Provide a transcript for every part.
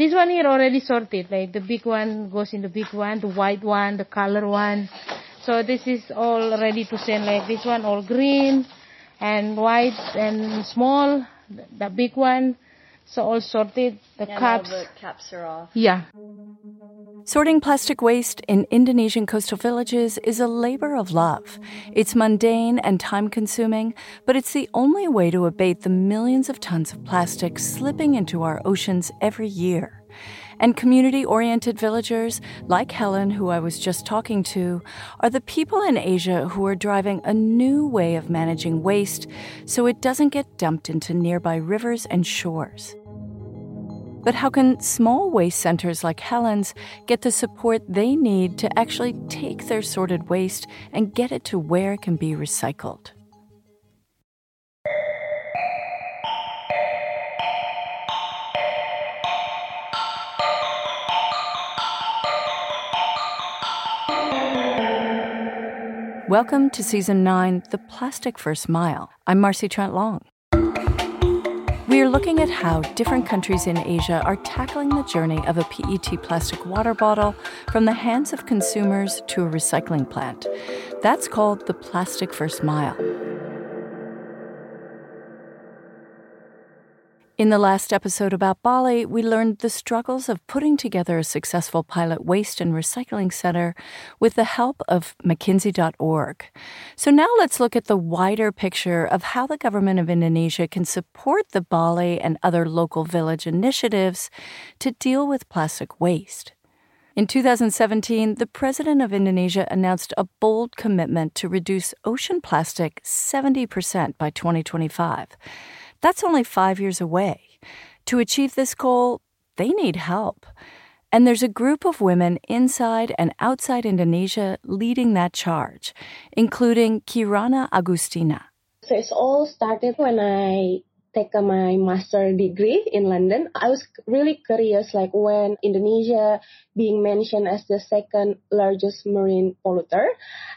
This one here already sorted, like the big one goes in the big one, the white one, the color one. So this is all ready to send, like this one all green and white and small, the big one. So all sorted, the cups. All the caps are off. Yeah. Sorting plastic waste in Indonesian coastal villages is a labor of love. It's mundane and time-consuming, but it's the only way to abate the millions of tons of plastic slipping into our oceans every year. And community-oriented villagers, like Helen, who I was just talking to, are the people in Asia who are driving a new way of managing waste so it doesn't get dumped into nearby rivers and shores. But how can small waste centers like Helen's get the support they need to actually take their sorted waste and get it to where it can be recycled? Welcome to Season 9, The Plastic First Mile. I'm Marcy Trent Long. We are looking at how different countries in Asia are tackling the journey of a PET plastic water bottle from the hands of consumers to a recycling plant. That's called the Plastic First Mile. In the last episode about Bali, we learned the struggles of putting together a successful pilot waste and recycling center with the help of McKinsey.org. So now let's look at the wider picture of how the government of Indonesia can support the Bali and other local village initiatives to deal with plastic waste. In 2017, the president of Indonesia announced a bold commitment to reduce ocean plastic 70% by 2025. That's only 5 years away. To achieve this goal, they need help. And there's a group of women inside and outside Indonesia leading that charge, including Kirana Agustina. So it all started when I take my master's degree in London. I was really curious, like when Indonesia being mentioned as the second largest marine polluter.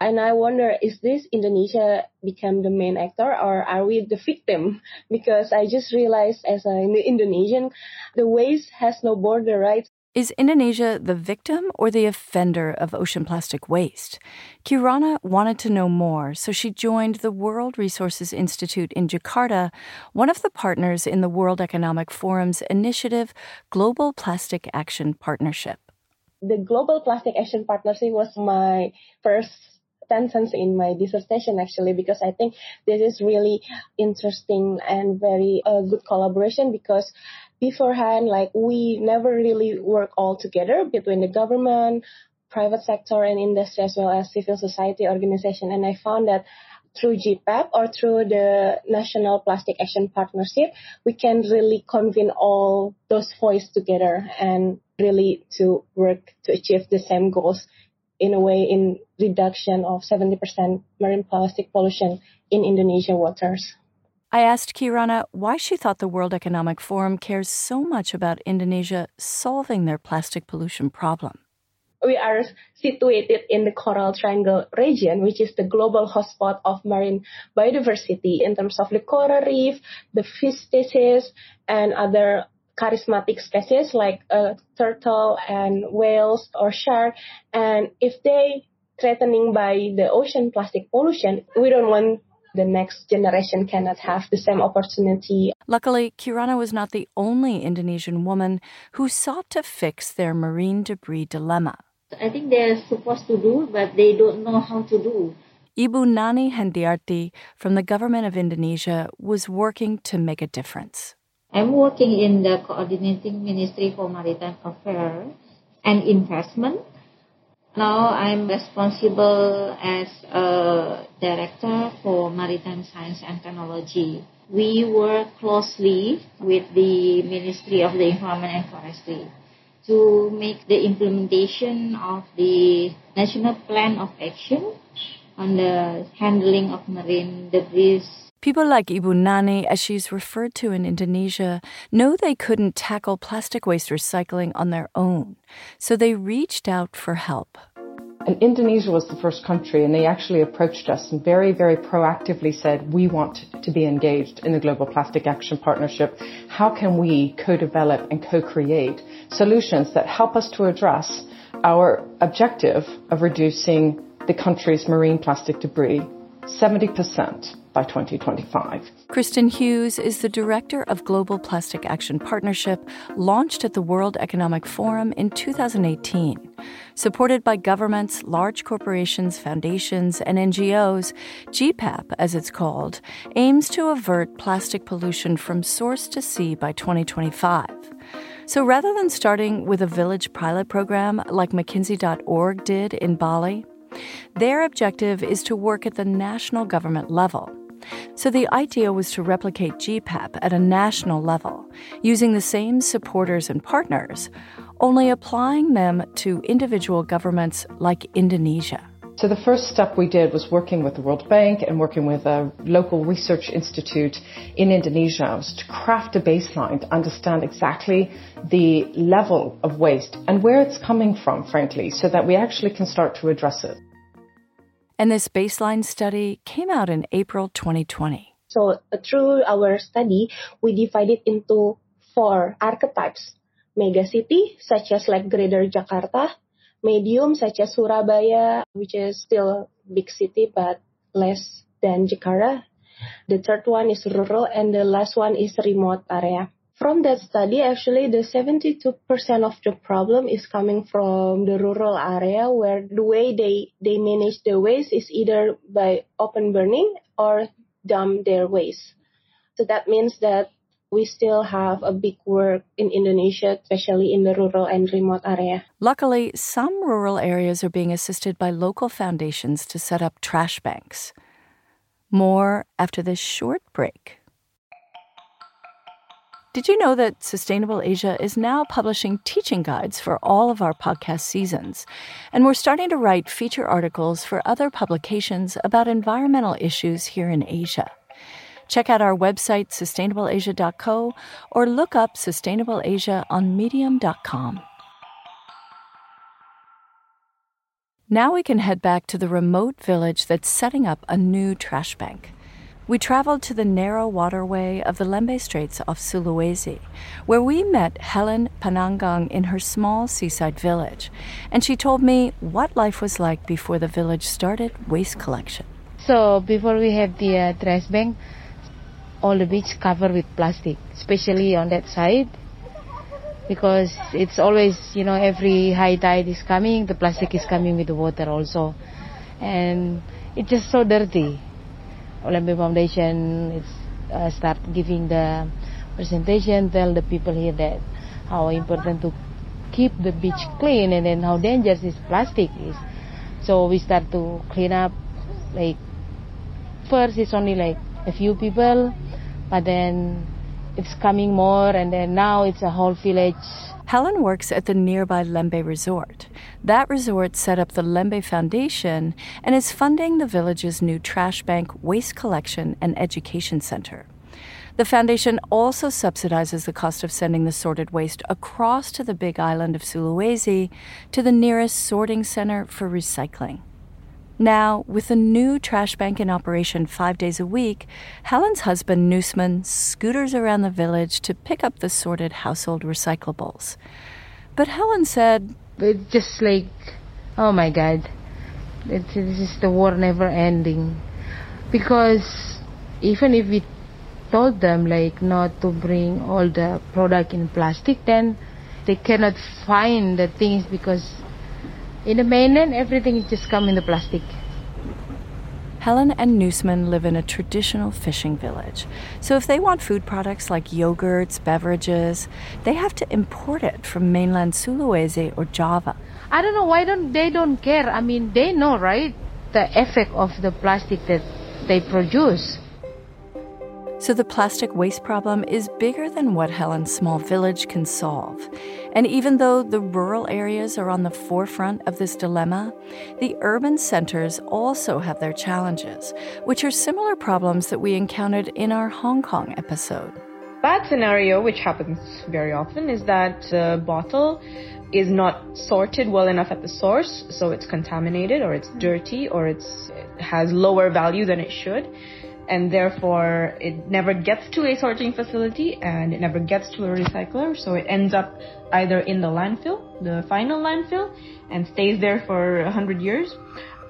And I wonder, is this Indonesia become the main actor or are we the victim? Because I just realized as an Indonesian, the waste has no border, right? Is Indonesia the victim or the offender of ocean plastic waste? Kirana wanted to know more, so she joined the World Resources Institute in Jakarta, one of the partners in the World Economic Forum's initiative, Global Plastic Action Partnership. The Global Plastic Action Partnership was my first sentence in my dissertation, actually, because I think this is really interesting and very good collaboration, because beforehand, like we never really work all together between the government, private sector and industry, as well as civil society organization. And I found that through GPAP or through the National Plastic Action Partnership, we can really convene all those voices together and really to work to achieve the same goals in a way in reduction of 70% marine plastic pollution in Indonesia waters. I asked Kirana why she thought the World Economic Forum cares so much about Indonesia solving their plastic pollution problem. We are situated in the Coral Triangle region, which is the global hotspot of marine biodiversity in terms of the coral reef, the fish species, and other charismatic species like turtle and whales or shark. And if they threatening by the ocean plastic pollution, we don't want the next generation cannot have the same opportunity. Luckily, Kirana was not the only Indonesian woman who sought to fix their marine debris dilemma. I think they're supposed to do, but they don't know how to do. Ibu Nani Hendiarti from the government of Indonesia was working to make a difference. I'm working in the Coordinating Ministry for Maritime Affairs and Investment. Now I'm responsible as a director for maritime science and technology. We work closely with the Ministry of the Environment and Forestry to make the implementation of the National Plan of Action on the handling of marine debris. People like Ibu Nani, as she's referred to in Indonesia, know they couldn't tackle plastic waste recycling on their own, so they reached out for help. And Indonesia was the first country, and they actually approached us and very, very proactively said, we want to be engaged in the Global Plastic Action Partnership. How can we co-develop and co-create solutions that help us to address our objective of reducing the country's marine plastic debris 70% by 2025. Kristen Hughes is the director of Global Plastic Action Partnership, launched at the World Economic Forum in 2018. Supported by governments, large corporations, foundations, and NGOs, GPAP, as it's called, aims to avert plastic pollution from source to sea by 2025. So rather than starting with a village pilot program like McKinsey.org did in Bali, their objective is to work at the national government level. So the idea was to replicate GPAP at a national level, using the same supporters and partners, only applying them to individual governments like Indonesia. So the first step we did was working with the World Bank and working with a local research institute in Indonesia was to craft a baseline to understand exactly the level of waste and where it's coming from, frankly, so that we actually can start to address it. And this baseline study came out in April 2020. So through our study, we divided into four archetypes. Megacity, such as like Greater Jakarta. Medium, such as Surabaya, which is still a big city, but less than Jakarta. The third one is rural, and the last one is remote area. From that study, actually, the 72% of the problem is coming from the rural area, where the way they manage the waste is either by open burning or dump their waste. So that means that we still have a big work in Indonesia, especially in the rural and remote area. Luckily, some rural areas are being assisted by local foundations to set up trash banks. More after this short break. Did you know that Sustainable Asia is now publishing teaching guides for all of our podcast seasons? And we're starting to write feature articles for other publications about environmental issues here in Asia. Check out our website, sustainableasia.co, or look up Sustainable Asia on medium.com. Now we can head back to the remote village that's setting up a new trash bank. We traveled to the narrow waterway of the Lembeh Straits off Sulawesi, where we met Helen Panangang in her small seaside village, and she told me what life was like before the village started waste collection. So before we have the trash bank, all the beach covered with plastic, especially on that side, because it's always, every high tide is coming, the plastic is coming with the water also. And it's just so dirty. Lembeh Foundation start giving the presentation, tell the people here that how important to keep the beach clean and then how dangerous this plastic is. So we start to clean up, first it's only a few people, but then it's coming more, and then now it's a whole village. Helen works at the nearby Lembeh Resort. That resort set up the Lembeh Foundation and is funding the village's new trash bank, waste collection, and education center. The foundation also subsidizes the cost of sending the sorted waste across to the big island of Sulawesi to the nearest sorting center for recycling. Now, with the new trash bank in operation 5 days a week, Helen's husband, Newsman, scooters around the village to pick up the sorted household recyclables. But Helen said, it's just oh my God, this is the war never ending. Because even if we told them not to bring all the product in plastic, then they cannot find the things, because in the mainland, everything just comes in the plastic. Helen and Newsman live in a traditional fishing village. So if they want food products like yogurts, beverages, they have to import it from mainland Sulawesi or Java. I don't know why they don't care. I mean, they know, right, the effect of the plastic that they produce. So the plastic waste problem is bigger than what Helen's small village can solve. And even though the rural areas are on the forefront of this dilemma, the urban centers also have their challenges, which are similar problems that we encountered in our Hong Kong episode. Bad scenario, which happens very often, is that the bottle is not sorted well enough at the source, so it's contaminated or it's dirty or it has lower value than it should, and therefore it never gets to a sorting facility and it never gets to a recycler, so it ends up either in the landfill, the final landfill, and stays there for 100 years,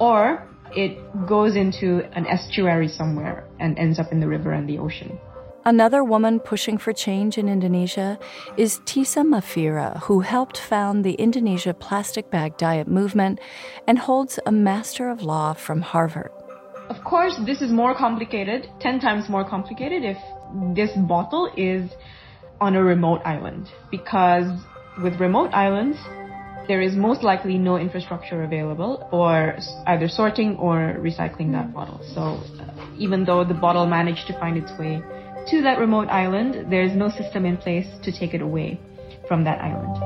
or it goes into an estuary somewhere and ends up in the river and the ocean. Another woman pushing for change in Indonesia is Tisa Mafira, who helped found the Indonesia Plastic Bag Diet Movement and holds a Master of Law from Harvard. Of course, this is more complicated, 10 times more complicated if this bottle is on a remote island, because with remote islands, there is most likely no infrastructure available for either sorting or recycling that bottle. So even though the bottle managed to find its way to that remote island, there is no system in place to take it away from that island.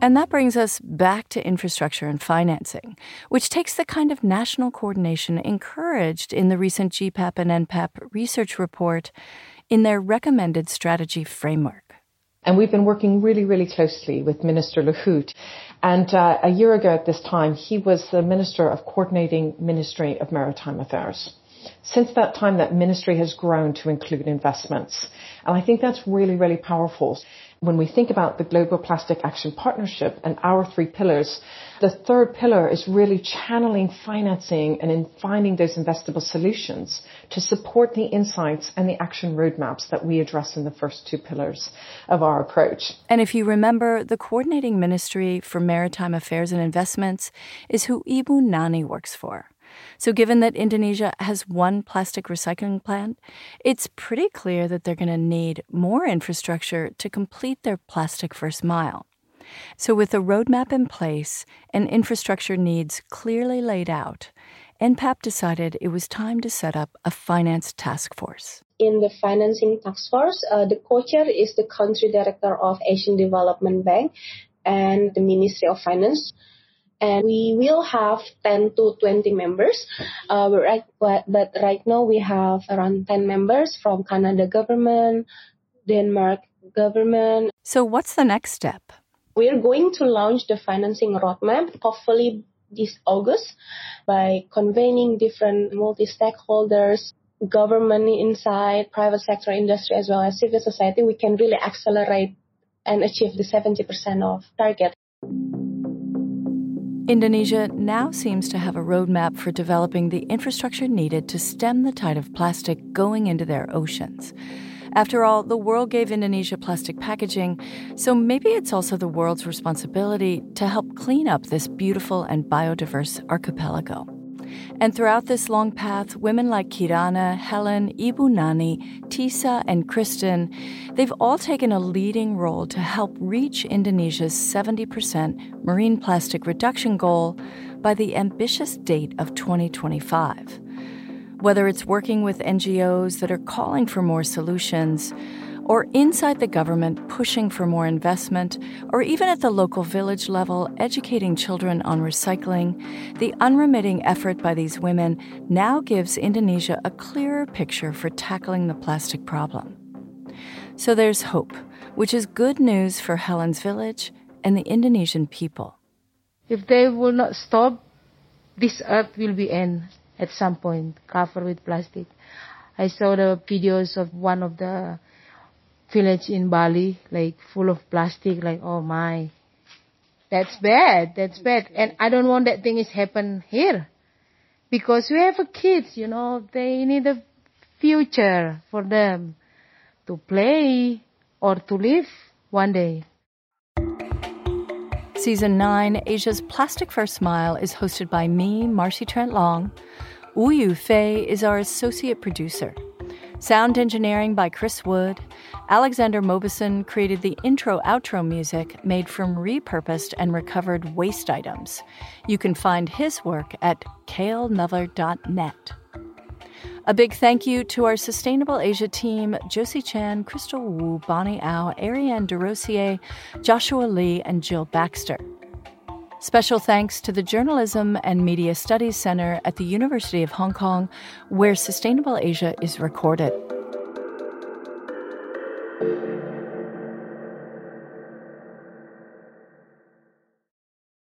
And that brings us back to infrastructure and financing, which takes the kind of national coordination encouraged in the recent GPAP and NPAP research report in their recommended strategy framework. And we've been working really, really closely with Minister Luhut. And a year ago at this time, he was the Minister of Coordinating Ministry of Maritime Affairs. Since that time, that ministry has grown to include investments. And I think that's really, really powerful. When we think about the Global Plastic Action Partnership and our three pillars, the third pillar is really channeling financing and in finding those investable solutions to support the insights and the action roadmaps that we address in the first two pillars of our approach. And if you remember, the Coordinating Ministry for Maritime Affairs and Investments is who Ibu Nani works for. So given that Indonesia has one plastic recycling plant, it's pretty clear that they're going to need more infrastructure to complete their plastic first mile. So with a roadmap in place and infrastructure needs clearly laid out, NPAP decided it was time to set up a finance task force. In the financing task force, the co-chair is the country director of Asian Development Bank and the Ministry of Finance. And we will have 10 to 20 members, but right now we have around 10 members from Canada government, Denmark government. So what's the next step? We're going to launch the financing roadmap, hopefully this August, by convening different multi-stakeholders, government inside, private sector industry, as well as civil society. We can really accelerate and achieve the 70% of target. Indonesia now seems to have a roadmap for developing the infrastructure needed to stem the tide of plastic going into their oceans. After all, the world gave Indonesia plastic packaging, so maybe it's also the world's responsibility to help clean up this beautiful and biodiverse archipelago. And throughout this long path, women like Kirana, Helen, Ibu Nani, Tisa, and Kristen, they've all taken a leading role to help reach Indonesia's 70% marine plastic reduction goal by the ambitious date of 2025. Whether it's working with NGOs that are calling for more solutions, or inside the government pushing for more investment, or even at the local village level educating children on recycling, the unremitting effort by these women now gives Indonesia a clearer picture for tackling the plastic problem. So there's hope, which is good news for Helen's village and the Indonesian people. If they will not stop, this earth will be end at some point, covered with plastic. I saw the videos of one of the village in Bali, like full of plastic, like, oh my, that's bad. And I don't want that thing is happen here, because we have kids, you know, they need a future for them to play or to live one day. Season 9, Asia's Plastic First Mile, is hosted by me, Marcy Trent Long. Wu Yufei is our associate producer. Sound engineering by Chris Wood. Alexander Mobison created the intro-outro music made from repurposed and recovered waste items. You can find his work at kaleneller.net. A big thank you to our Sustainable Asia team, Josie Chan, Crystal Wu, Bonnie Au, Ariane DeRosier, Joshua Lee, and Jill Baxter. Special thanks to the Journalism and Media Studies Center at the University of Hong Kong, where Sustainable Asia is recorded.